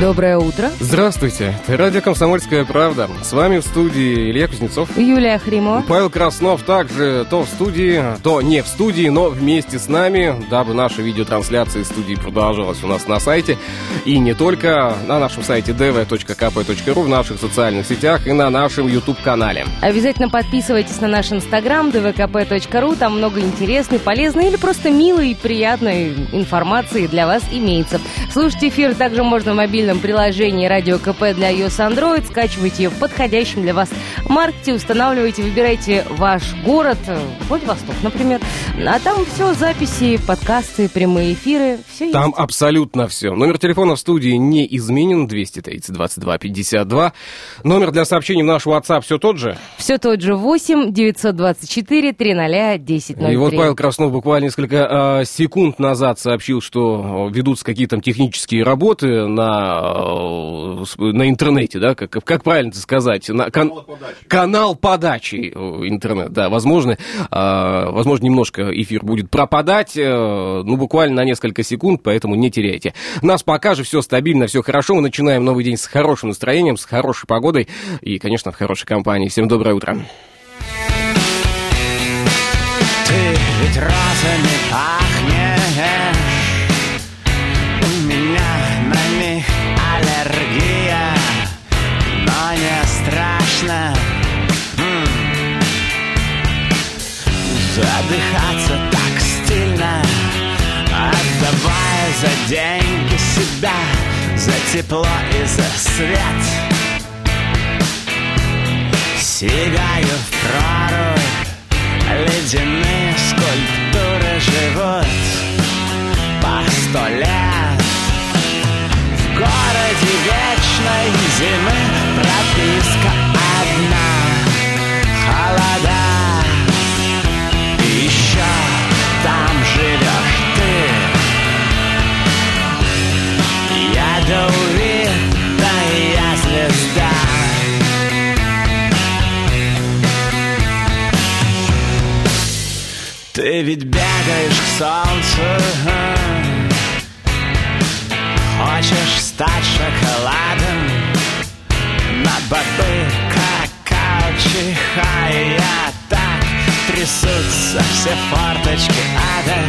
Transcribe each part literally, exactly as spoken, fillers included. Доброе утро. Здравствуйте. Это радио «Комсомольская правда». С вами в студии Илья Кузнецов. Юлия Ахримова. Павел Краснов также то в студии, то не в студии, но вместе с нами, дабы наша видеотрансляция из студии продолжалась у нас на сайте. И не только на нашем сайте ди ви кей пи точка ру, в наших социальных сетях и на нашем YouTube-канале. Обязательно подписывайтесь на наш Инстаграм ди ви кей пи точка ру. Там много интересной, полезной или просто милой и приятной информации для вас имеется. Слушать эфир также можно в мобильном приложении «Радио КП» для iOS Android. Скачивайте ее в подходящем для вас маркете, устанавливайте, выбирайте ваш город, Владивосток, например. А там все, записи, подкасты, прямые эфиры, все там есть. Там абсолютно все. Номер телефона в студии не изменен, двести тридцать двадцать два пятьдесят два. Номер для сообщений в наш WhatsApp все тот же? Все тот же, восемь девятьсот двадцать четыре триста десять ноль три. И вот Павел Краснов буквально несколько э, секунд назад сообщил, что ведутся какие-то там технические работы на на интернете, да, как, как правильно сказать, на, кан, канал подачи, канал подачи интернет, да, возможно, э, возможно, немножко эфир будет пропадать, э, ну, буквально на несколько секунд, поэтому не теряйте. У нас пока же все стабильно, все хорошо, мы начинаем новый день с хорошим настроением, с хорошей погодой и, конечно, в хорошей компании. Всем доброе утро. Ты ведь розами пахнешь, у меня на них аллергия, но не страшно. Задыхаться так стильно, отдавая за деньги себя, за тепло и за свет. Сигаю в прорубь, ледяные скульптуры живут по сто лет. В городе вечной зимы прописка одна, холода, и еще там живешь ты. Я ядовитая звезда. Ты ведь бегаешь к солнцу, хочешь стать шоколадом, на бобы какао чихая, так трясутся все форточки ада.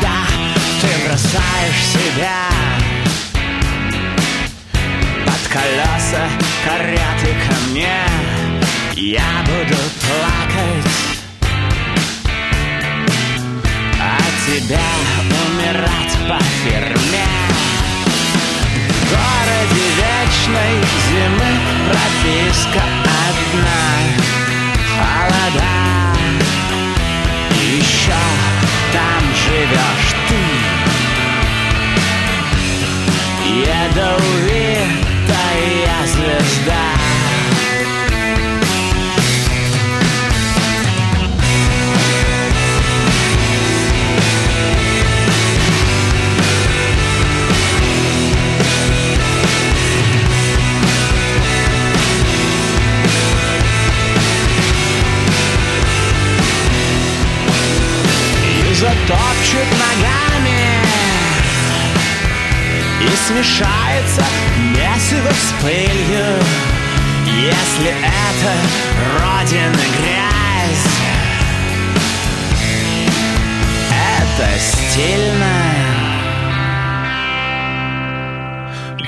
Да, ты бросаешь себя под колеса кареты ко мне. Я буду плакать, а тебя умирать по ферме. В городе вечной зимы прописка одна, холода, и еще там живешь ты, ядовитая звезда. Затопчут ногами и смешается месиво с пылью. Если это родина грязь, это стильно.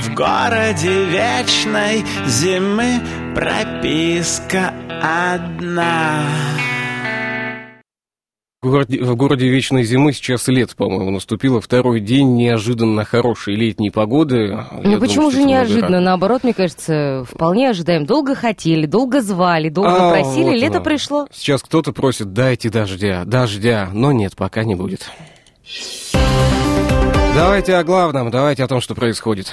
В городе вечной зимы прописка одна. В городе, в городе вечной зимы сейчас лет, по-моему, наступило второй день неожиданно хорошей летней погоды. Ну я почему думаю, же неожиданно? Наоборот, мне кажется, вполне ожидаем. Долго хотели, долго звали, долго а, просили, вот лето оно пришло. Сейчас кто-то просит, дайте дождя, дождя, но нет, пока не будет. Давайте о главном, давайте о том, что происходит.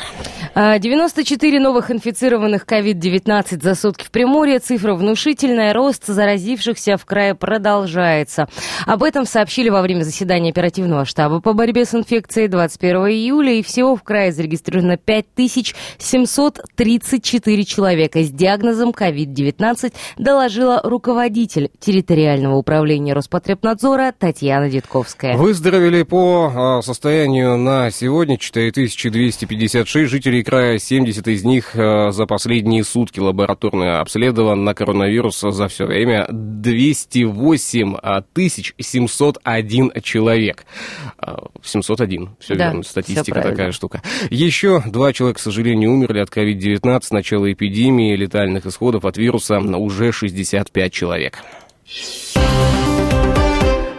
девяносто четыре новых инфицированных ковид девятнадцать за сутки в Приморье. Цифра внушительная. Рост заразившихся в крае продолжается. Об этом сообщили во время заседания оперативного штаба по борьбе с инфекцией двадцать первого июля. И всего в крае зарегистрировано пять тысяч семьсот тридцать четыре человека с диагнозом ковид девятнадцать, доложила руководитель территориального управления Роспотребнадзора Татьяна Дедковская. Выздоровели по состоянию на сегодня четыре тысячи двести пятьдесят шесть жителей края, семьдесят из них за последние сутки лабораторно обследован на коронавирус. За все время двести восемь тысяч семьсот один человек. семьсот один, все да, верно, статистика такая правильно. Штука. Еще два человека, к сожалению, умерли от ковид девятнадцать. С начала эпидемии летальных исходов от вируса уже шестьдесят пять человек.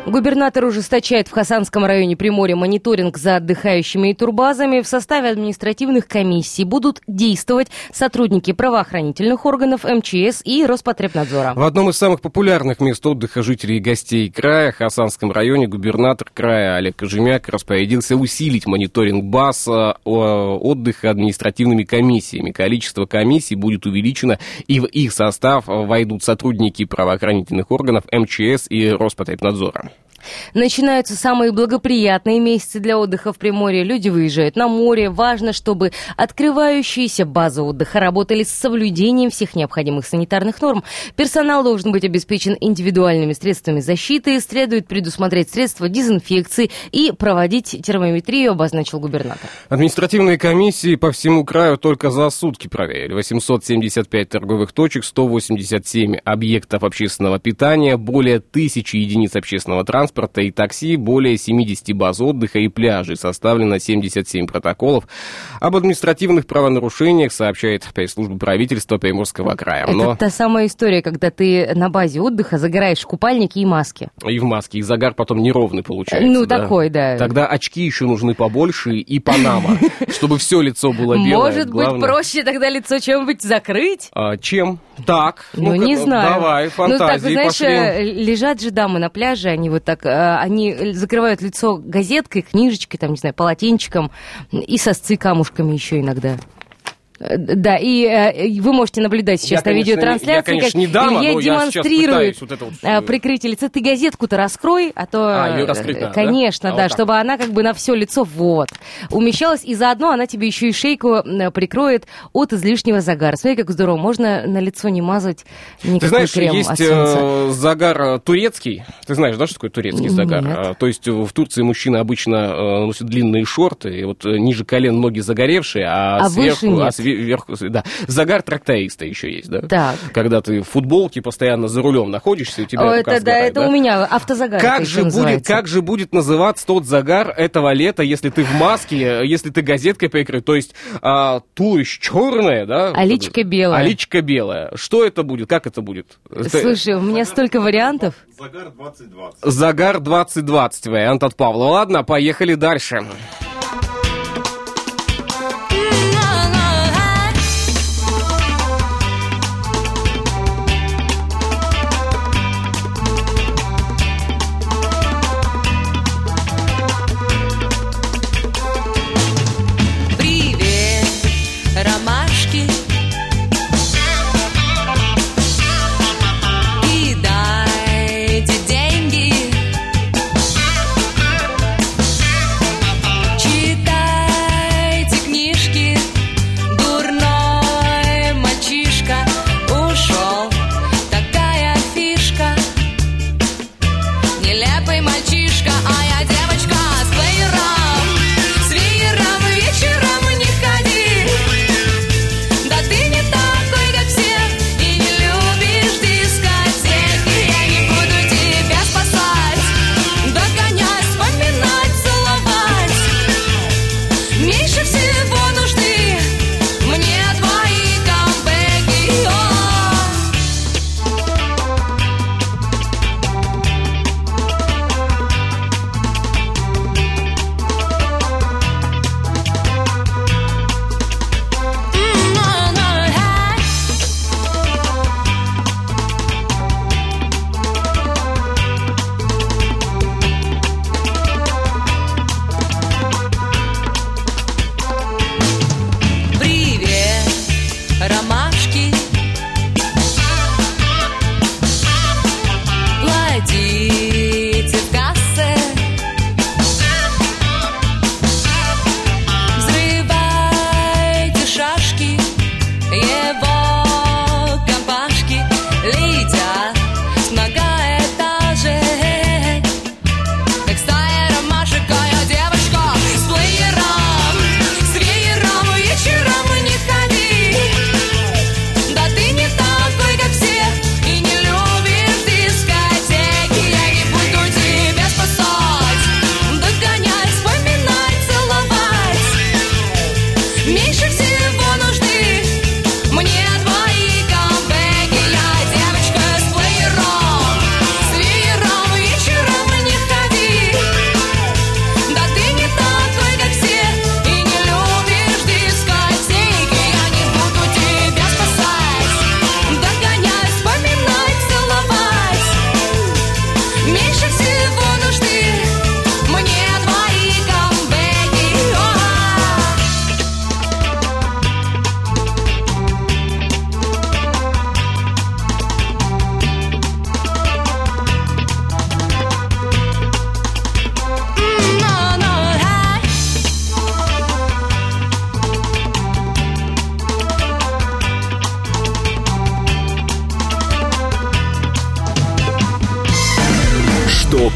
Губернатор ужесточает в Хасанском районе Приморья мониторинг за отдыхающими и турбазами. В составе административных комиссий будут действовать сотрудники правоохранительных органов, МЧС и Роспотребнадзора. В одном из самых популярных мест отдыха жителей и гостей края, в Хасанском районе, губернатор края Олег Кожемяк распорядился усилить мониторинг баз отдыха административными комиссиями. Количество комиссий будет увеличено, и в их состав войдут сотрудники правоохранительных органов, МЧС и Роспотребнадзора. Начинаются самые благоприятные месяцы для отдыха в Приморье. Люди выезжают на море. Важно, чтобы открывающиеся базы отдыха работали с соблюдением всех необходимых санитарных норм. Персонал должен быть обеспечен индивидуальными средствами защиты. Следует предусмотреть средства дезинфекции и проводить термометрию, обозначил губернатор. Административные комиссии по всему краю только за сутки проверили восемьсот семьдесят пять торговых точек, сто восемьдесят семь объектов общественного питания, более тысячи единиц общественного транспорта и такси, более семьдесят баз отдыха и пляжей. Составлено семьдесят семь протоколов об административных правонарушениях, сообщает пресс-служба правительства Приморского края. Но... Это та самая история, когда ты на базе отдыха загораешь в купальнике и маске. И в маске, и загар потом неровный получается. Ну, да? Такой, да. Тогда очки еще нужны побольше и панама, чтобы все лицо было белое. Может быть, проще тогда лицо чем-нибудь закрыть? Чем? Так. Ну, не знаю. Давай, фантазии пошли. Ну, так, знаешь, лежат же дамы на пляже, они вот так... Они закрывают лицо газеткой, книжечкой, там, не знаю, полотенчиком и сосцы камушками еще иногда. Да, и э, вы можете наблюдать сейчас я, на конечно, видеотрансляции, я, конечно, не дама, как Илья демонстрирует вот это вот... прикрытие лица. Ты газетку-то раскрой, а то... А, ее раскрыть надо, конечно, да, да, а вот чтобы она как бы на все лицо вот умещалась, и заодно она тебе еще и шейку прикроет от излишнего загара. Смотри, как здорово, можно на лицо не мазать никакой крем. Ты знаешь, крем есть э, загар турецкий, ты знаешь, да, что такое турецкий загар? А, то есть в Турции мужчины обычно носят длинные шорты, и вот ниже колен ноги загоревшие, а, а сверху... А сверху Вверх, да. Загар трактаиста еще есть, да? Так. Когда ты в футболке постоянно за рулем находишься, у тебя О, рука это, сгорает, да, это да? У меня автозагар. Как же, будет, как же будет называться тот загар этого лета, если ты в маске, если ты газеткой прикрыт? То есть а, туловище черное, да? А личико белое. А личико белое. Что это будет? Как это будет? Слушай, у меня столько вариантов. Загар двадцать двадцать. Загар двадцать двадцать. Вариант от Павла. Ладно, поехали дальше.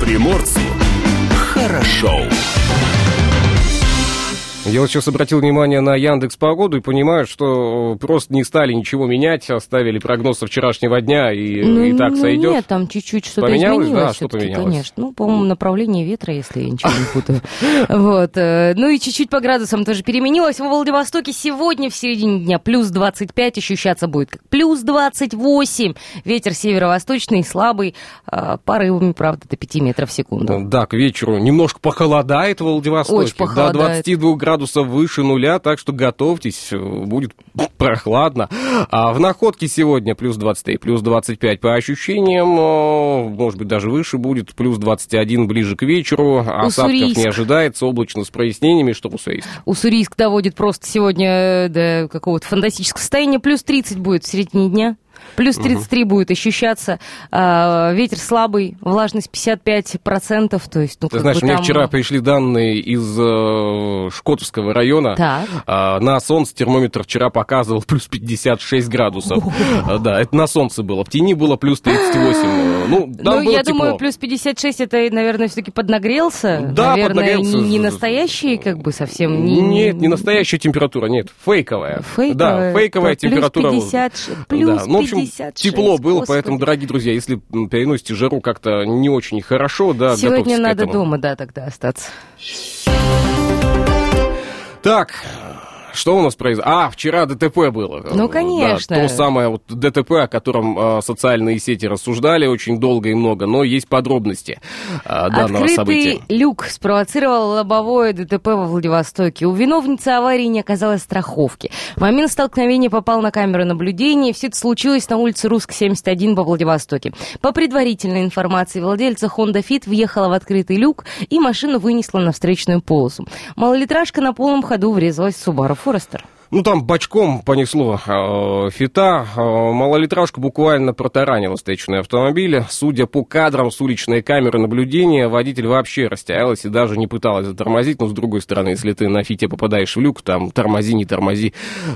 приморцу хорошо. Я вот сейчас обратил внимание на Яндекс.Погоду и понимаю, что просто не стали ничего менять, оставили прогноз со вчерашнего дня и, ну, и так ну, сойдет. Нет, там чуть-чуть что-то поменялось, изменилось. Да, что поменялось? Конечно. Ну, по-моему, направление ветра, если я ничего не путаю. Вот. Ну и чуть-чуть по градусам тоже переменилось. Во Владивостоке сегодня в середине дня плюс двадцать пять, ощущаться будет как плюс двадцать восемь. Ветер северо-восточный, слабый, порывами, правда, до пяти метров в секунду. Да, к вечеру немножко похолодает в Владивостоке. Очень похолодает. До двадцати двух градусов. Градусов выше нуля, так что готовьтесь, будет прохладно. А в Находке сегодня плюс двадцать три, плюс двадцать пять по ощущениям, может быть, даже выше будет, плюс двадцать один ближе к вечеру. Осадков не ожидается, облачно с прояснениями, что Уссурийск. Уссурийск доводит просто сегодня до какого-то фантастического состояния, плюс тридцать будет в середине дня. Плюс тридцать три угу. будет ощущаться, э, ветер слабый, влажность пятьдесят пять процентов. То есть, ну, ты знаешь, там... мне вчера пришли данные из э, Шкотовского района. Э, на солнце термометр вчера показывал плюс пятьдесят шесть градусов. О-о-о. Да, это на солнце было. В тени было плюс тридцать восемь. Ну, там ну было я тепло. Думаю, плюс пятьдесят шесть, это, наверное, все-таки поднагрелся. Да, наверное, поднагрелся. Не, не настоящий, как бы, совсем. Не... Нет, не настоящая температура, нет, фейковая. Фейковая, да, фейковая плюс температура. пятьдесят шесть, плюс да, ну, в общем, пятьдесят шесть, тепло было, господи. Поэтому, дорогие друзья, если переносите жару как-то не очень хорошо, да, сегодня готовьтесь к этому. Сегодня надо дома, да, тогда остаться. Так... Что у нас произошло? А, вчера ДТП было. Ну, конечно. Да, то самое вот ДТП, о котором э, социальные сети рассуждали очень долго и много, но есть подробности э, данного Открытый события. Открытый люк спровоцировал лобовое ДТП во Владивостоке. У виновницы аварии не оказалось страховки. В момент столкновения попал на камеру наблюдения. Все это случилось на улице Русск, семьдесят один во Владивостоке. По предварительной информации владельца Honda Fit въехала в открытый люк и машину вынесла на встречную полосу. Малолитражка на полном ходу врезалась в Subaru. Форестер. Ну, там бочком понесло э, фита. Э, малолитражка буквально протаранила встречный автомобиль. Судя по кадрам с уличной камеры наблюдения, водитель вообще растяялась и даже не пыталась затормозить. Но, с другой стороны, если ты на фите попадаешь в люк, там тормози, не тормози,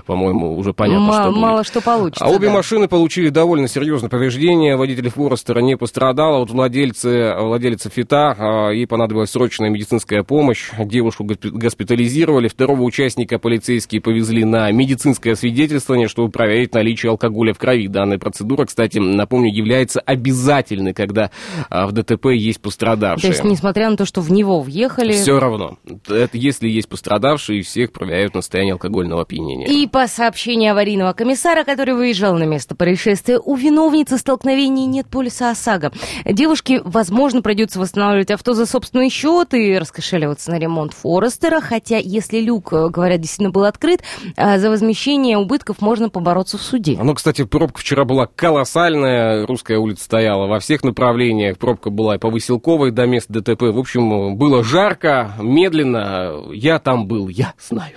по-моему, уже понятно, М- что будет. Мало что получится. А обе да. машины получили довольно серьезные повреждения. Водитель Форестера не пострадал. А вот владельцы, владельца фита, э, ей понадобилась срочная медицинская помощь. Девушку госпитализировали. Второго участника полицейские повезли на медицинское свидетельствование, чтобы проверить наличие алкоголя в крови. Данная процедура, кстати, напомню, является обязательной, когда в ДТП есть пострадавшие. То есть, несмотря на то, что в него въехали... Все равно. Это, если есть пострадавшие, всех проверяют на состояние алкогольного опьянения. И по сообщению аварийного комиссара, который выезжал на место происшествия, у виновницы столкновений нет полиса ОСАГО. Девушке, возможно, придется восстанавливать авто за собственный счет и раскошеливаться на ремонт Форестера, хотя, если люк, говорят, действительно был открыт, за возмещение убытков можно побороться в суде. Ну, кстати, пробка вчера была колоссальная. Русская улица стояла во всех направлениях. Пробка была и по Василковой до места ДТП. В общем, было жарко, медленно. Я там был, я знаю.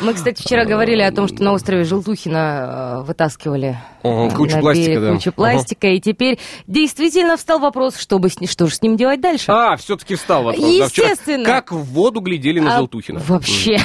Мы, кстати, вчера говорили о том, что на острове Желтухина вытаскивали uh-huh. кучу берег, пластика, да. кучу пластика, uh-huh. и теперь действительно встал вопрос, чтобы с... что же с ним делать дальше. А, все-таки встал вопрос. Естественно. Да, как в воду глядели на а... Желтухина. Вообще.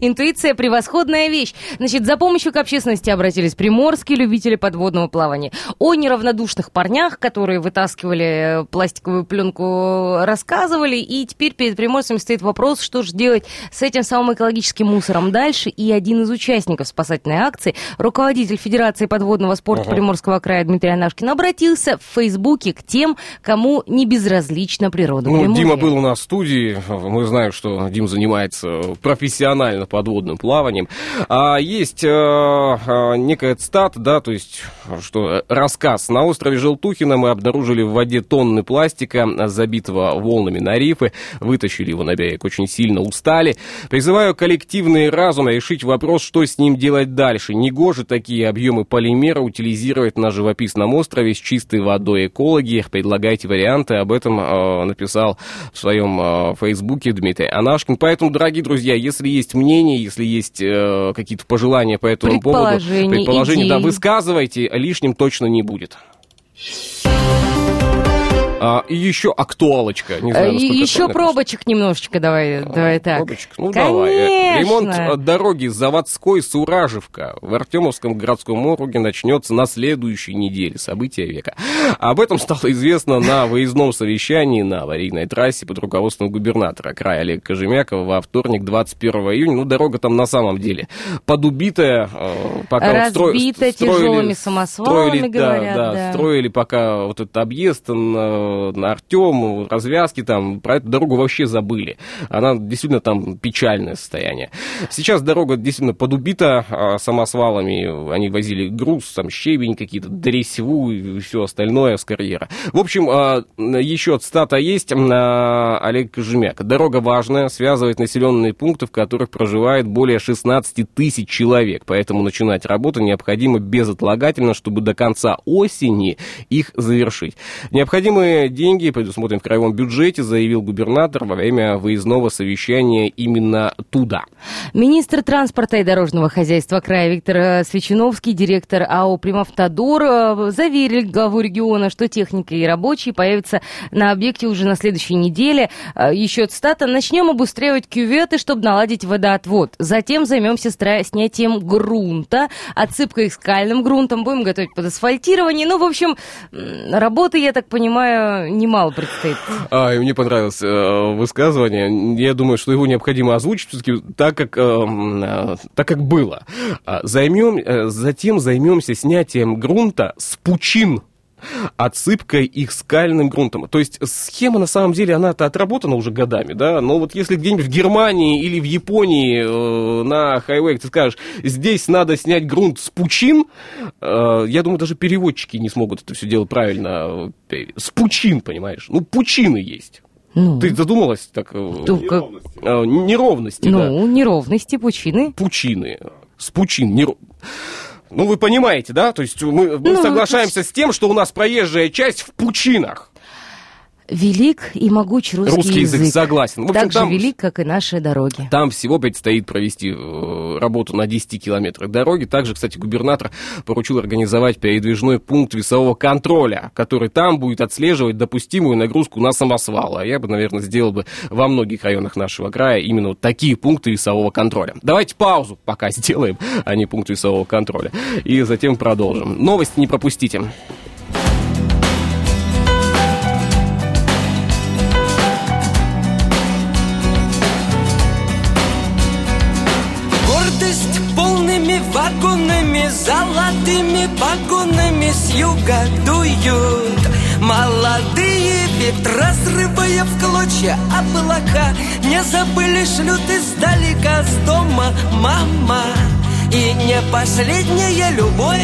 Интуиция — превосходная вещь. Значит, за помощью к общественности обратились приморские любители подводного плавания. О неравнодушных парнях, которые вытаскивали пластиковую пленку, рассказывали. И теперь перед приморцами стоит вопрос, что же делать с этим самым экологическим мусором дальше. И один из участников спасательной акции, руководитель Федерации подводного спорта ага. Приморского края Дмитрий Анашкин, обратился в Фейсбуке к тем, кому не безразлична природа. Ну, Приморья. Дима был у нас в студии. Мы знаем, что Дим занимается профессионально подводным плаванием. А есть э, э, некая цитата, да, то есть, что рассказ. На острове Желтухина мы обнаружили в воде тонны пластика, забитого волнами на рифы, вытащили его на берег, очень сильно устали. Призываю коллективный разум решить вопрос, что с ним делать дальше. Негоже такие объемы полимера утилизировать на живописном острове с чистой водой. Экологи, предлагайте варианты. Об этом э, написал в своем э, Фейсбуке Дмитрий Анашкин. Поэтому, дорогие друзья, если есть мнение, если есть э, какие-то пожелания по этому поводу, предположения, идеи. Да, высказывайте, лишним точно не будет. А, и еще актуалочка. Не знаю, насколько еще пробочек немножечко давай, а, давай так. Пробочек, ну конечно. Давай. Ремонт дороги Заводской-Суражевка в Артемовском городском округе начнется на следующей неделе. События века. Об этом стало известно на выездном совещании на аварийной трассе под руководством губернатора края Олега Кожемяка во вторник, двадцать первого июня. Ну, дорога там на самом деле подубитая. Пока разбита, вот строили, тяжелыми самосвалами, строили, говорят. Да, да, да, строили пока вот этот объезд на, на Артем, развязки там. Про эту дорогу вообще забыли. Она действительно там печальное состояние. Сейчас дорога действительно подубита самосвалами. Они возили груз, там щебень, какие-то дресьву и все остальное с карьера. В общем, еще цитата есть. Олег Кожемяк. Дорога важная, связывает населенные пункты, в которых проживает более шестнадцать тысяч человек. Поэтому начинать работу необходимо безотлагательно, чтобы до конца осени их завершить. Необходимые деньги предусмотрены в краевом бюджете, заявил губернатор во время выездного совещания именно туда. Министр транспорта и дорожного хозяйства края Виктор Свечиновский, директор АО «Примавтодор», заверили главу региона, что техника и рабочие появятся на объекте уже на следующей неделе. Еще цитата. «Начнем обустраивать кюветы, чтобы наладить водоотвод. Затем займемся снятием грунта, отсыпкой скальным грунтом, будем готовить под асфальтирование». Ну, в общем, работы, я так понимаю, немало предстоит. А, мне понравилось э, высказывание. Я думаю, что его необходимо озвучить все-таки так, как, э, так, как было. Займем, э, затем займемся снятием грунта с пучин, отсыпкой их скальным грунтом. То есть схема, на самом деле, она-то отработана уже годами, да, но вот если где-нибудь в Германии или в Японии э, на хайвее ты скажешь, здесь надо снять грунт с пучин, э, я думаю, даже переводчики не смогут это все дело правильно. С пучин, понимаешь? Ну, пучины есть. Ну, ты задумалась? Так, неровности. Э, неровности, ну, да. Ну, неровности, пучины. Пучины. С пучин, неровности. Ну, вы понимаете, да? То есть мы, мы ну, соглашаемся это... с тем, что у нас проезжая часть в пучинах. Велик и могуч русский, русский язык. язык. Согласен. В общем, так же там, велик, как и наши дороги. Там всего предстоит провести работу на десяти километрах дороги. Также, кстати, губернатор поручил организовать передвижной пункт весового контроля, который там будет отслеживать допустимую нагрузку на самосвалы. А я бы, наверное, сделал бы во многих районах нашего края именно вот такие пункты весового контроля. Давайте паузу пока сделаем, а не пункт весового контроля. И затем продолжим. Новости не пропустите. Вагонами, золотыми погонами с юга дуют молодые ветра, срывая в клочья облака. Не забыли, шлют издалека с дома мама. И не последняя любовь.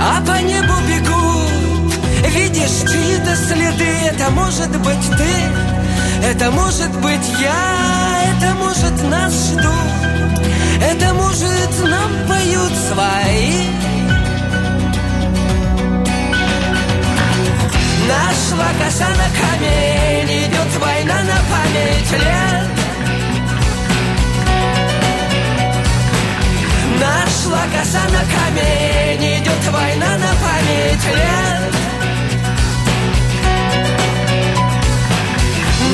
А по небу бегут, видишь чьи-то следы. Это может быть ты, это может быть я. Это может нас ждут, это может нам поют свои. Нашла коса на камень, идет война на память лет. Нашла коса на камень, идет война на память лет.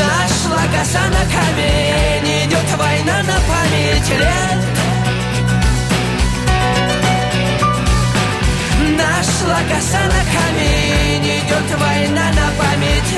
Нашла коса на камень, идет война на память лет. Нашла коса на камень, идет война на память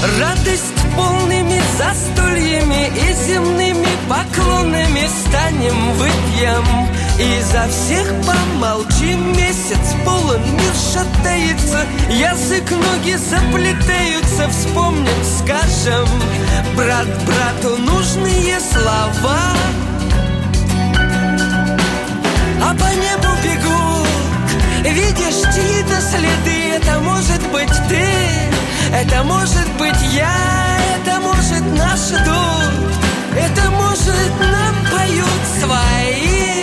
лет. Радость полными застольями и земными поклонами станем, выпьем и за всех помолчим. Месяц полон, мир шатается, язык, ноги заплетаются. Вспомним, скажем, брат брату нужные слова. А по небу бегут, видишь чьи-то следы. Это может быть ты, это может быть я. Это может нас ждут, это может нам поют свои.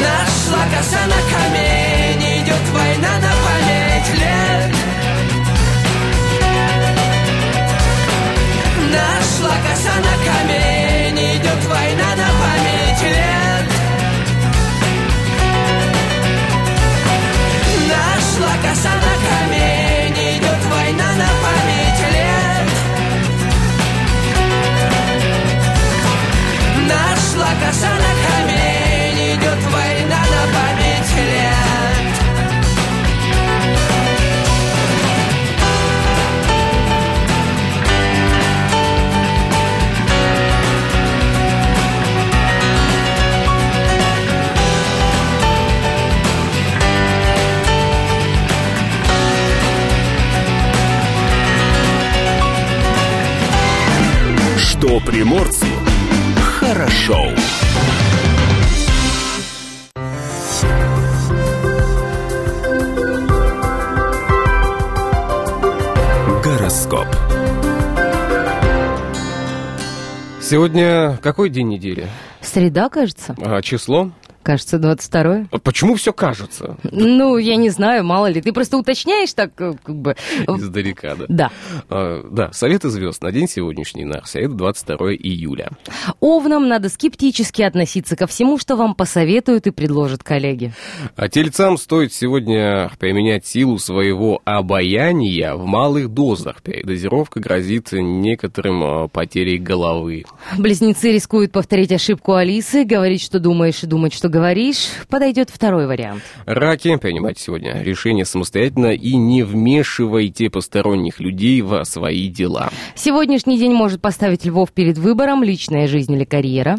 Нашла коса на камень, идет война на память лет. Нашла коса на камень, Что приморцу хорошо. Гороскоп. Сегодня какой день недели? Среда, кажется. А число? Кажется, двадцать второе. А почему все кажется? Ну, я не знаю, мало ли. Ты просто уточняешь так, как бы... Издалека, да. Да. А, да, советы звезд на день сегодняшний, на совет двадцать второго июля. Овнам надо скептически относиться ко всему, что вам посоветуют и предложат коллеги. А тельцам стоит сегодня применять силу своего обаяния в малых дозах. Передозировка грозит некоторым потерей головы. Близнецы рискуют повторить ошибку Алисы, говорить, что думаешь, и думать, что говоришь, подойдет второй вариант. Раки, принимайте сегодня решение самостоятельно и не вмешивайте посторонних людей во свои дела. Сегодняшний день может поставить львов перед выбором, личная жизнь или карьера.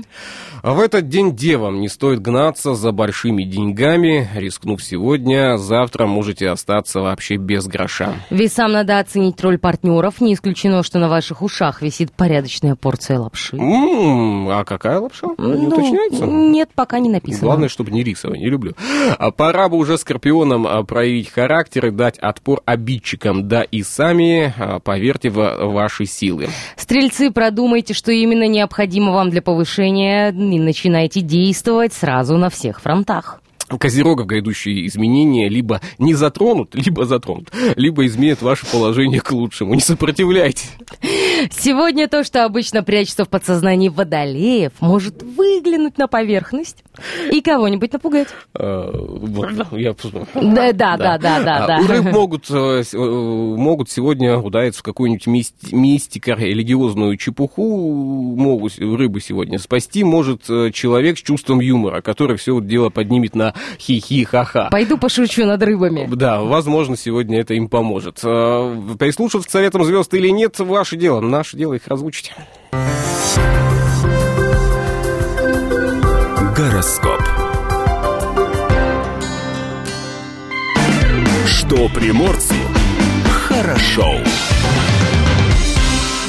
В этот день девам не стоит гнаться за большими деньгами. Рискнув сегодня, завтра можете остаться вообще без гроша. Весам надо оценить роль партнеров. Не исключено, что на ваших ушах висит порядочная порция лапши. М-м, а какая лапша? Ну, не уточняется? Нет, пока не написано. Главное, чтобы не рисовая, не люблю. А пора бы уже скорпионам проявить характер и дать отпор обидчикам. Да и сами поверьте в ваши силы. Стрельцы, продумайте, что именно необходимо вам для повышения, и начинайте действовать сразу на всех фронтах. Козерогов грядущие изменения либо не затронут, либо затронут, либо изменят ваше положение к лучшему. Не сопротивляйтесь. Сегодня то, что обычно прячется в подсознании водолеев, может выглянуть на поверхность и кого-нибудь напугать. Да, да, да, да. Рыбы могут сегодня удариться в какую-нибудь мистико-религиозную чепуху, могут рыбы сегодня спасти, может человек с чувством юмора, который все дело поднимет на хи-хи-ха-ха. Пойду пошучу над рыбами. Да, возможно, сегодня это им поможет. Прислушаться к советам звезд или нет, ваше дело. Наше дело их озвучить. Гороскоп. Что приморцу хорошо.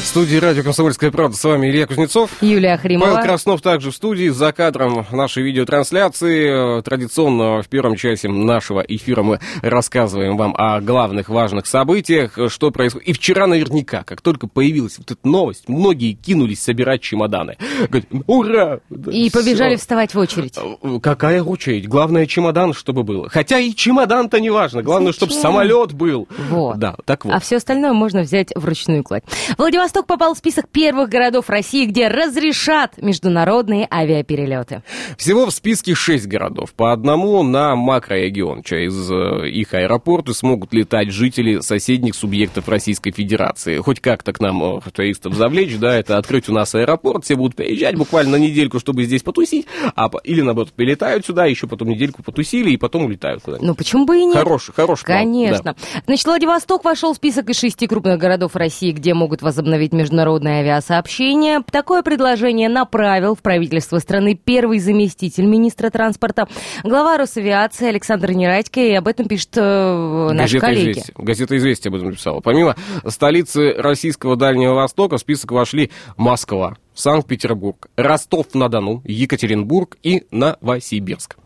В студии «Радио Комсомольская правда» с вами Илья Кузнецов. Юлия Ахримова. Павел Краснов также в студии. За кадром нашей видеотрансляции. Традиционно в первом часе нашего эфира мы рассказываем вам о главных важных событиях, что происходит. И вчера наверняка, как только появилась вот эта новость, многие кинулись собирать чемоданы. Говорят, ура! И все. Побежали вставать в очередь. Какая очередь? Главное, чемодан, чтобы был. Хотя и чемодан-то не важно. Главное, чтобы самолет был. Вот. Да, так вот. А все остальное можно взять вручную кладь. Владивосток попал в список первых городов России, где разрешат международные авиаперелеты. Всего в списке шесть городов. По одному на макрорегион. Через их аэропорты смогут летать жители соседних субъектов Российской Федерации. Хоть как-то к нам туристов завлечь, да, это открыть у нас аэропорт, все будут приезжать буквально на недельку, чтобы здесь потусить, а или, наоборот, прилетают сюда, еще потом недельку потусили и потом улетают куда-нибудь. Ну, почему бы и нет? Хороший, хороший. Конечно. Да. Значит, Владивосток вошел в список из шести крупных городов России, где могут возобновить международное авиасообщение. Такое предложение направил в правительство страны первый заместитель министра транспорта, глава Росавиации Александр Нерадько, и об этом пишет э, наши коллеги. «Известия». Газета «Известия» об этом написала. Помимо столицы российского Дальнего Востока в список вошли Москва, Санкт-Петербург, Ростов-на-Дону, Екатеринбург и Новосибирск.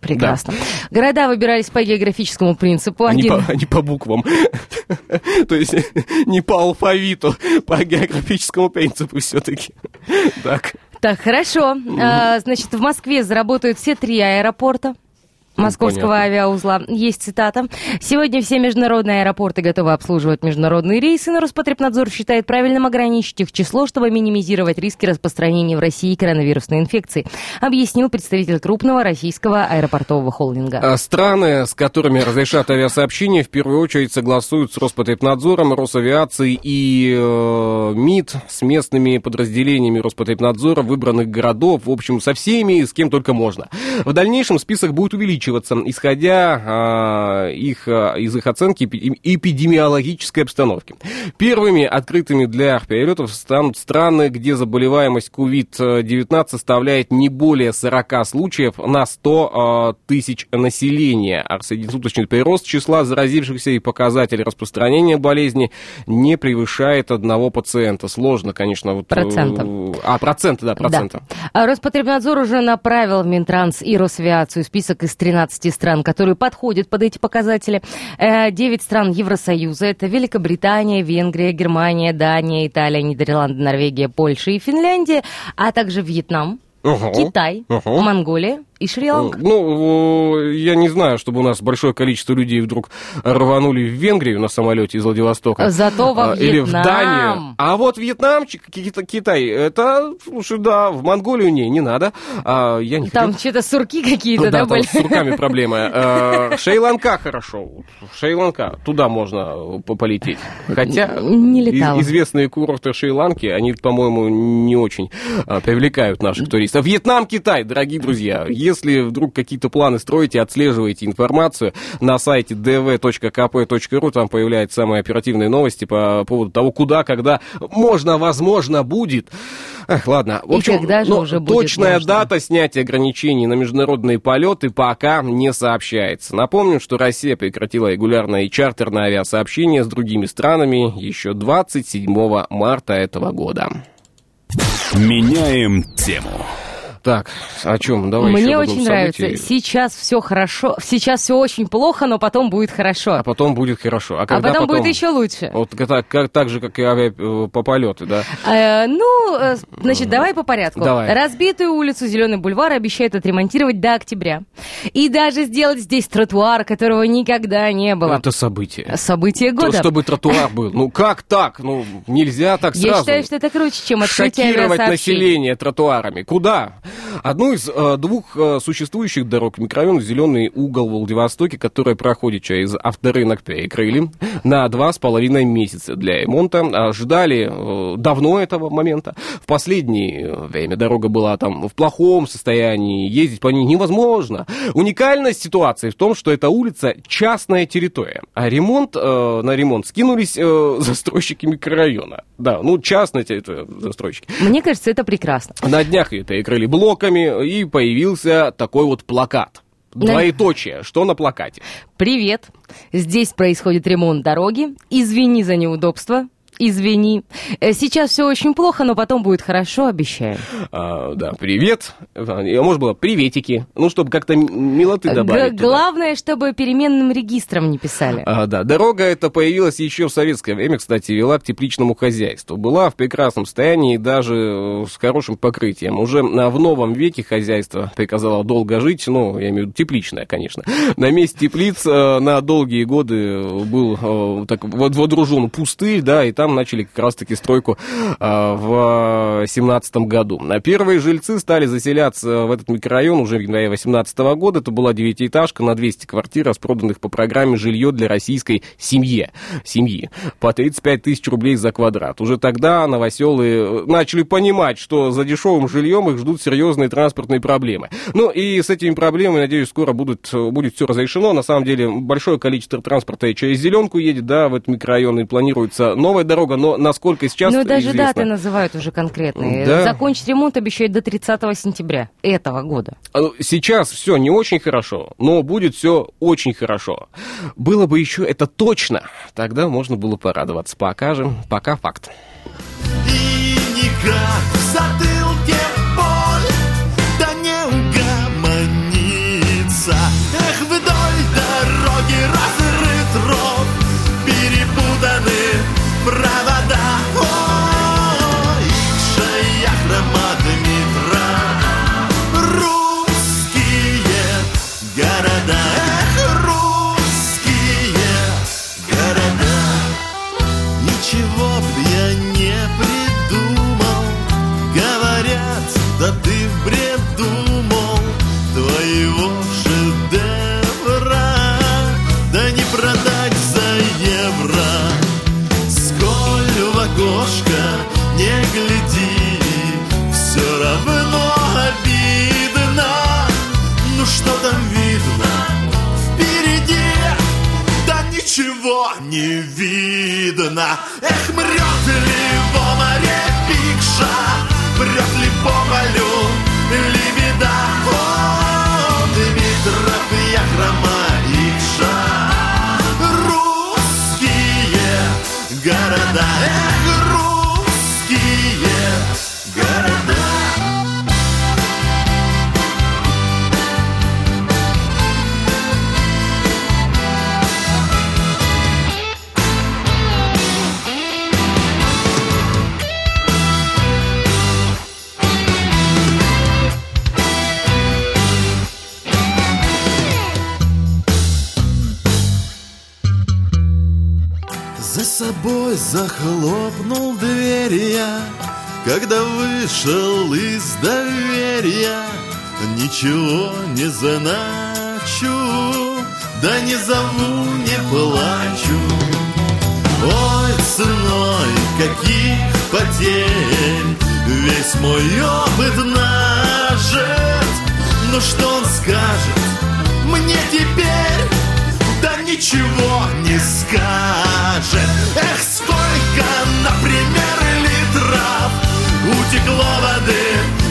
Прекрасно. Да. Города выбирались по географическому принципу. А Один... не, по, не по буквам. То есть не по алфавиту, по географическому принципу все-таки. Так. Так, хорошо. А, значит, в Москве заработают все три аэропорта московского Понятно. Авиаузла. Есть цитата. Сегодня все международные аэропорты готовы обслуживать международные рейсы, но Роспотребнадзор считает правильным ограничить их число, чтобы минимизировать риски распространения в России коронавирусной инфекции, объяснил представитель крупного российского аэропортового холдинга. Страны, с которыми разрешат авиасообщение, в первую очередь согласуют с Роспотребнадзором, Росавиацией и э, МИД с местными подразделениями Роспотребнадзора выбранных городов, в общем, со всеми, с кем только можно. В дальнейшем список будет увеличен отталкиваться, исходя э, их, э, из их оценки эпидемиологической обстановки. Первыми открытыми для перелетов станут страны, где заболеваемость ковид девятнадцать составляет не более сорок случаев на сто э, тысяч населения. А среднесуточный прирост числа заразившихся и показатель распространения болезни не превышает одного пациента. Сложно, конечно. Вот, процента. Э, а, процента, да, процента. Да. Роспотребнадзор уже направил в Минтранс и Росавиацию список из тринадцати стран, которые подходят под эти показатели. девять стран Евросоюза. Это Великобритания, Венгрия, Германия, Дания, Италия, Нидерланды, Норвегия, Польша и Финляндия, а также Вьетнам, Uh-huh. Китай, uh-huh. Монголия и Шри-Ланка. Ну, я не знаю, чтобы у нас большое количество людей вдруг рванули в Венгрию на самолете из Владивостока. Зато во Вьетнам. Или в Данию. А вот Вьетнам, Китай, это, слушай, да, в Монголию не, не надо. А, я не там хотел... что-то сурки какие-то, да, да там были? С сурками проблемы. Шри-Ланка хорошо. Шри-Ланка, туда можно полететь. Хотя известные курорты Шри-Ланки, они, по-моему, не очень привлекают наших туристов. Вьетнам, Китай, дорогие друзья, если вдруг какие-то планы строите, отслеживаете информацию на сайте ди ви кей пи точка ру, там появляются самые оперативные новости по поводу того, куда, когда можно, возможно, будет. Эх, ладно. В общем, ну, уже точная будет, дата снятия ограничений на международные полеты пока не сообщается. Напомним, что Россия прекратила регулярное и чартерное авиасообщение с другими странами еще двадцать седьмого марта этого года. Меняем тему. Так, о чем? Давай Мне еще об одном очень событии. Нравится. Сейчас все хорошо, сейчас все очень плохо, но потом будет хорошо. А потом будет хорошо. А, когда а потом, потом будет еще лучше. Вот так, как, так же, как и авиа по полету, да? Э, ну, значит, давай по порядку. Давай. Разбитую улицу Зеленый бульвар обещают отремонтировать до октября. И даже сделать здесь тротуар, которого никогда не было. Это событие. Событие года. То, чтобы тротуар был. Ну, как так? Ну, нельзя так сразу. Я считаю, что это круче, чем открытие авиасообщений. Шокировать население тротуарами. Куда? Одну из э, двух э, существующих дорог микрорайона «Зеленый угол» в Владивостоке, которая проходит через авторынок, перекрыли на два с половиной месяца для ремонта. Ждали э, давно этого момента. В последнее время дорога была там в плохом состоянии, ездить по ней невозможно. Уникальность ситуации в том, что эта улица частная территория, а ремонт, э, на ремонт скинулись э, застройщики микрорайона. Да, ну частная территория, застройщики. Мне кажется, это прекрасно. На днях ее перекрыли блоками, и появился такой вот плакат. Двоеточие. Что на плакате? Привет. Здесь происходит ремонт дороги. Извини за неудобства. Извини. Сейчас все очень плохо, но потом будет хорошо, обещаю. А, да, привет. Может, было приветики. Ну, чтобы как-то милоты добавить. Г- главное, туда. Чтобы переменным регистром не писали. А, да, дорога эта появилась еще в советское время, кстати, вела к тепличному хозяйству. Была в прекрасном состоянии, даже с хорошим покрытием. Уже в новом веке хозяйство приказало долго жить, ну, я имею в виду тепличное, конечно. На месте теплиц на долгие годы был так водружен пустырь, да, и там начали как раз-таки стройку а, в семнадцатом году. Первые жильцы стали заселяться в этот микрорайон уже в январе восемнадцатого года. Это была девятиэтажка на двести квартир, распроданных по программе «Жилье для российской семьи». семьи по тридцать пять тысяч рублей за квадрат. Уже тогда новоселы начали понимать, что за дешевым жильем их ждут серьезные транспортные проблемы. Ну и с этими проблемами, надеюсь, скоро будут, будет все разрешено. На самом деле большое количество транспорта через Зеленку едет, да, в этот микрорайон, и планируется новая дорога, но насколько сейчас известно... Ну, даже известно. Даты называют уже конкретные. Да. Закончить ремонт обещают до тридцатого сентября этого года. Сейчас все не очень хорошо, но будет все очень хорошо. Было бы еще это точно, тогда можно было порадоваться. Покажем, пока факт. И никак в затылке боль, да не угомонится. Эх, вдоль дороги разрыт ров, перепутаны провода, ой, шея хромады метра, русские города, эх, русские города. Ничего б я не придумал, говорят, да ты в бреду, мол, твоего шедевра, да не продать за евро. Кошка, не гляди, все равно обидно, ну что там видно? глубина. Эх, мрет ли во море пикша, прет ли по полю лебеда. О, Дмитров и Ахрама Икша, русские города. Эх, русские города. Собой захлопнул дверь я, когда вышел из доверия. Ничего не заначу, да не зову, не плачу. Ой, ценой каких потерь весь мой опыт нажит. Ну что он скажет мне теперь? Да ничего не скажет. Эх, сколько, например, литров утекло воды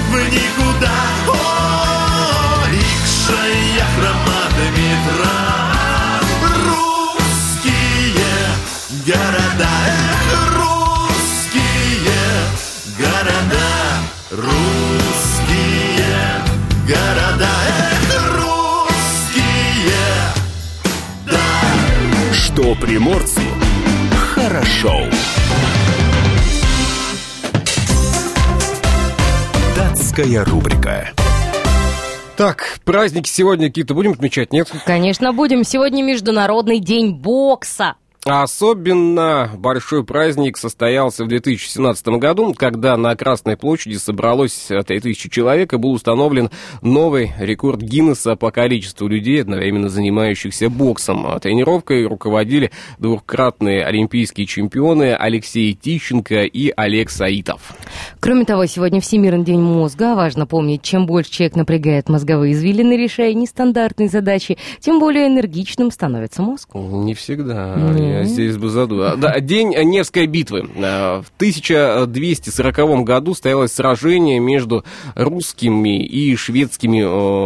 в никуда. О, Икша и Ахрама Дмитра, русские города. Эх, русские города, русские города. Эх, русские. Что приморцу хорошо. Датская рубрика. Так, праздники сегодня какие-то будем отмечать, нет? Конечно, будем. Сегодня Международный день бокса. Особенно большой праздник состоялся в две тысячи семнадцатом году, когда на Красной площади собралось три тысячи человек и был установлен новый рекорд Гиннесса по количеству людей, одновременно занимающихся боксом. Тренировкой руководили двукратные олимпийские чемпионы Алексей Тищенко и Олег Саитов. Кроме того, сегодня Всемирный день мозга. Важно помнить, чем больше человек напрягает мозговые извилины, решая нестандартные задачи, тем более энергичным становится мозг. Не всегда. Не. Здесь бы задумал. Да, день Невской битвы. В тысяча двести сороковом году состоялось сражение между русскими и шведскими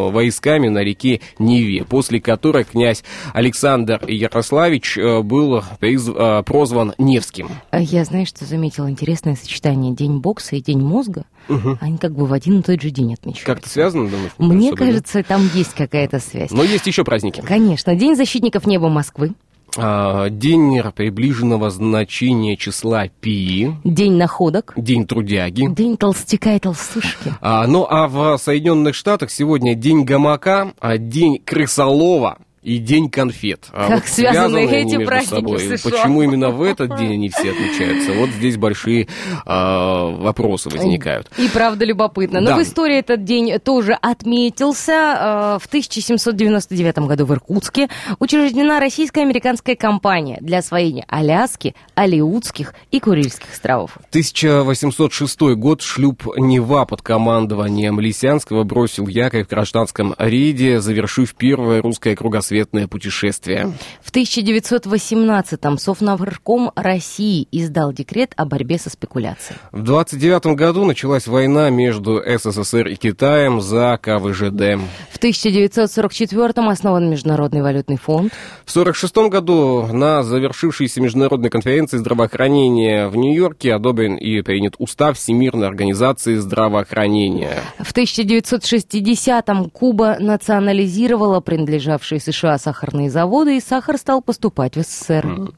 войсками на реке Неве, после которой князь Александр Ярославич был призв... прозван Невским. Я, знаешь, что заметила? Интересное сочетание день бокса и день мозга. Угу. Они как бы в один и тот же день отмечаются. Как-то связано, думаешь? Мне кажется, нет? Там есть какая-то связь. Но есть еще праздники. Конечно. День защитников неба Москвы. День приближенного значения числа пи. День находок. День трудяги. День толстяка и толстушки. А, ну а в Соединенных Штатах сегодня день гамака, день крысолова и день конфет. А как вот связаны, связаны эти праздники в США? Почему именно в этот день они все отмечаются? Вот здесь большие а, вопросы возникают. И правда любопытно. Но да. В истории этот день тоже отметился. В тысяча семьсот девяносто девятом году в Иркутске учреждена российско-американская компания для освоения Аляски, Алеутских и Курильских островов. тысяча восемьсот шестом год шлюп Нева под командованием Лисянского бросил якорь в Кронштадтском рейде, завершив первое русское кругосветное путешествие. В тысяча девятьсот восемнадцатом Совнарком России издал декрет о борьбе со спекуляцией. В двадцать девятом году началась война между СССР и Китаем за ка вэ жэ дэ. В тысяча девятьсот сорок четвертом основан Международный валютный фонд. В тысяча девятьсот сорок шестом году на завершившейся международной конференции здравоохранения в Нью-Йорке одобрен и принят устав Всемирной организации здравоохранения. В тысяча девятьсот шестидесятом Куба национализировала принадлежавшие США сахарные заводы, и сахар стал поступать в эс эс эс эр.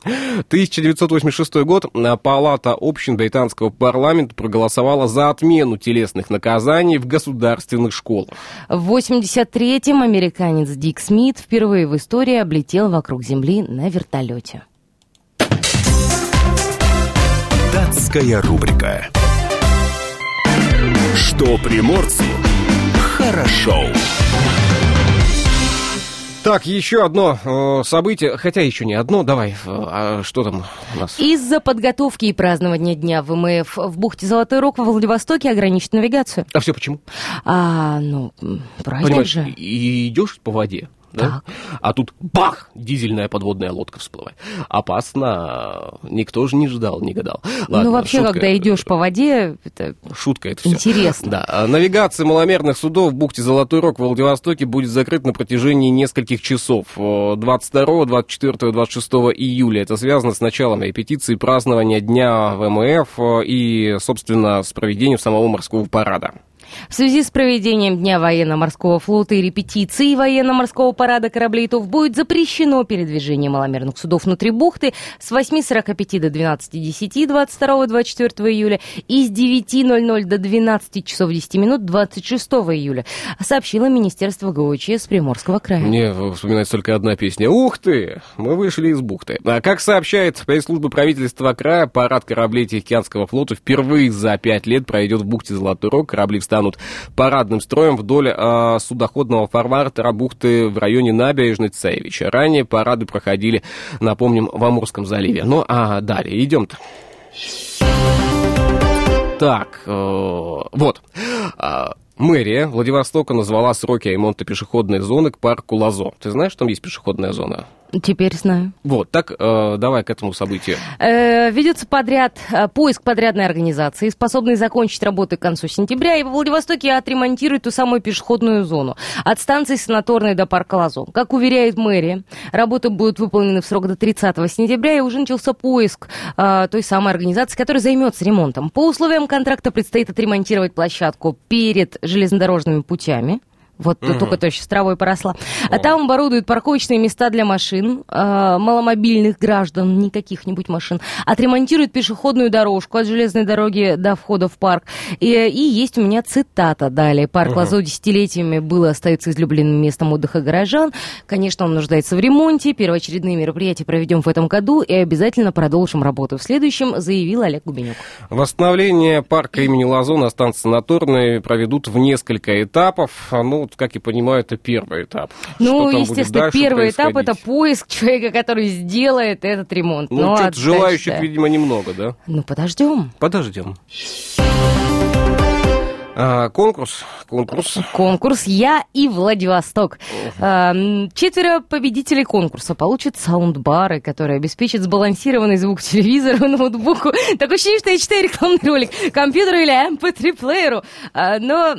тысяча девятьсот восемьдесят шестой год. Палата общин британского парламента проголосовала за отмену телесных наказаний в государственных школах. В восемьдесят третьем американец Дик Смит впервые в истории облетел вокруг Земли на вертолете. Датская рубрика. Что приморцу хорошо. Так, еще одно э, событие, хотя еще не одно, давай, а что там у нас? Из-за подготовки и празднования Дня вэ эм эф в бухте Золотой Рог во Владивостоке ограничат навигацию. А все почему? А, ну, праздник же. Понимаешь, идешь по воде. да? А тут бах! Дизельная подводная лодка всплывает. Опасно. Никто же не ждал, не гадал. Ладно, ну, вообще, шутка, когда идешь по воде, это, шутка, это интересно. Все. Да. Навигация маломерных судов в бухте Золотой Рог в Владивостоке будет закрыта на протяжении нескольких часов. двадцать второго, двадцать четвёртого, двадцать шестого июля. Это связано с началом репетиции празднования Дня ВМФ и, собственно, с проведением самого морского парада. В связи с проведением Дня военно-морского флота и репетиции военно-морского парада кораблей ТОВ будет запрещено передвижение маломерных судов внутри бухты с восемь сорок пять до двенадцать десять двадцать второго, двадцать четвёртого июля и с девять ноль ноль до двенадцать часов десять минут двадцать шестого июля, сообщило Министерство ГУЧС Приморского края. Мне вспоминается только одна песня. Ух ты! Мы вышли из бухты. А как сообщает пресс-служба правительства края, парад кораблей Тихоокеанского флота впервые за пять лет пройдет в бухте Золотой Рог. Корабли встанут парадным строем вдоль э, судоходного фарватера бухты в районе набережной Цаевича. Ранее парады проходили, напомним, в Амурском заливе. Ну, а далее идем-то. Так, э, вот. Мэрия Владивостока назвала сроки ремонта пешеходной зоны к парку Лазо. Ты знаешь, что там есть пешеходная зона? Теперь знаю. Вот, так, э, давай к этому событию. Э, ведется подряд, э, поиск подрядной организации, способной закончить работы к концу сентября, и во Владивостоке отремонтируют ту самую пешеходную зону от станции Санаторной до парка Лазо. Как уверяет мэрия, работы будут выполнены в срок до тридцатого сентября, и уже начался поиск э, той самой организации, которая займется ремонтом. По условиям контракта предстоит отремонтировать площадку перед железнодорожными путями. Вот mm-hmm. только то сейчас травой поросла. А oh. там оборудуют парковочные места для машин, э, маломобильных граждан, не каких-нибудь машин. Отремонтируют пешеходную дорожку от железной дороги до входа в парк. И, и есть у меня цитата далее. Парк mm-hmm. Лазо десятилетиями был и остается излюбленным местом отдыха горожан. Конечно, он нуждается в ремонте. Первоочередные мероприятия проведем в этом году и обязательно продолжим работу в следующем, заявил Олег Губенюк. Восстановление парка имени Лазо на станции Санаторной проведут в несколько этапов. Ну, вот, как я понимаю, это первый этап. Ну, естественно, первый этап — это поиск человека, который сделает этот ремонт. Ну, ну что-то желающих, видимо, немного, да? Ну, подождем. Подождем. А, конкурс, конкурс. Конкурс «Я и Владивосток». А, четверо победителей конкурса получат саундбары, которые обеспечат сбалансированный звук телевизору, ноутбуку. Такое ощущение, что я читаю рекламный ролик. Компьютеру или эм пэ три плееру. А, но...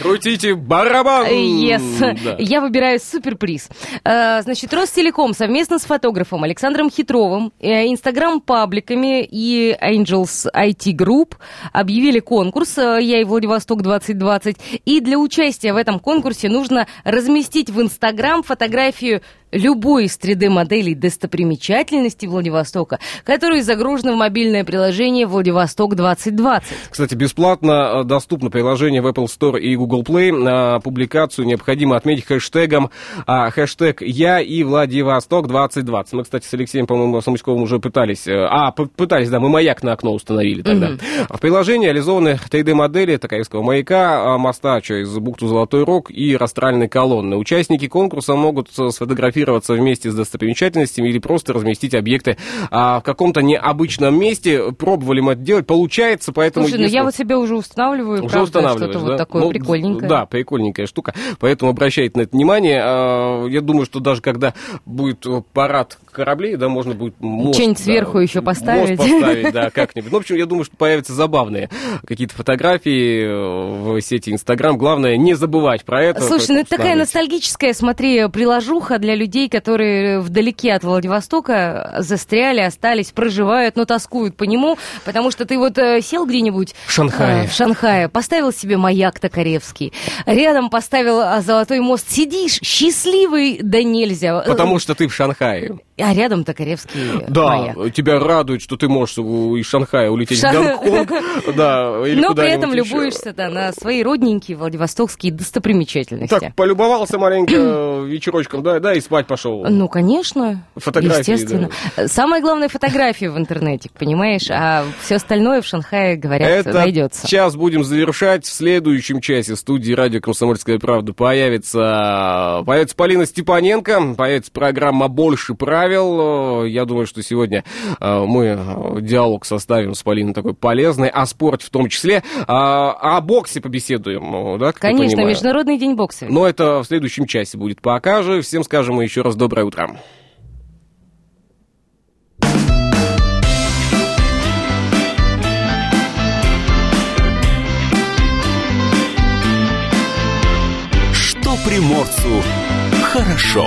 Крутите барабан! Yes. Да. Я выбираю суперприз. А, значит, Ростелеком совместно с фотографом Александром Хитровым, Инстаграм-пабликами и Angels ай ти Group объявили конкурс «Я и Владивосток двадцать двадцать». И для участия в этом конкурсе нужно разместить в Инстаграм фотографию любой из три дэ моделей достопримечательностей Владивостока, которая загружена в мобильное приложение «Владивосток двадцать двадцать». Кстати, бесплатно доступно приложение в Apple Store и Google Play. На публикацию необходимо отметить хэштегом а, хэштег «Я и Владивосток двадцать двадцать». Мы, кстати, с Алексеем, по-моему, Самочковым уже пытались... А, пытались, да, мы маяк на окно установили тогда. Mm-hmm. В приложении реализованы три дэ модели Токаевского маяка, моста через бухту Золотой Рог и растральной колонны. Участники конкурса могут сфотографировать вместе с достопримечательностями или просто разместить объекты а, в каком-то необычном месте. Пробовали мы это делать, получается, поэтому... Слушай, ну я вот себе уже устанавливаю, уже правда, устанавливаешь, что-то да? вот такое ну, прикольненькое. Да, прикольненькая штука, поэтому обращайте на это внимание. А, я думаю, что даже когда будет парад кораблей, да, можно будет мост... Что-нибудь да, сверху да, еще поставить. Мост поставить, да, как-нибудь. Ну, в общем, я думаю, что появятся забавные какие-то фотографии в сети Инстаграм. Главное, не забывать про это. Слушай, ну это такая ностальгическая, смотри, приложуха для людей, людей, которые вдалеке от Владивостока застряли, остались, проживают, но тоскуют по нему, потому что ты вот э, сел где-нибудь в Шанхае. Э, в Шанхае, поставил себе маяк токаревский, рядом поставил э, Золотой мост, сидишь, счастливый, да нельзя. Потому что ты в Шанхае. А рядом токаревский да, маяк. Да, тебя радует, что ты можешь из Шанхая улететь в Гонконг. Но при этом любуешься на свои родненькие владивостокские достопримечательности. Так, полюбовался маленько вечерочком, да, да, и спать пошел. Ну, конечно. Фотографии, естественно. Самое главное — фотографии в интернете, понимаешь? А все остальное в Шанхае, говорят, найдется. Этот час будем завершать. В следующем часе в студии «Радио Комсомольская правда» появится Полина Степаненко, появится программа «Больше прав». Павел. Я думаю, что сегодня мы диалог составим с Полиной такой полезный, о спорте в том числе. О боксе побеседуем, да? Конечно, Международный день бокса. Но это в следующем часе будет. Пока же. Всем скажем еще раз доброе утро. Что приморцу хорошо.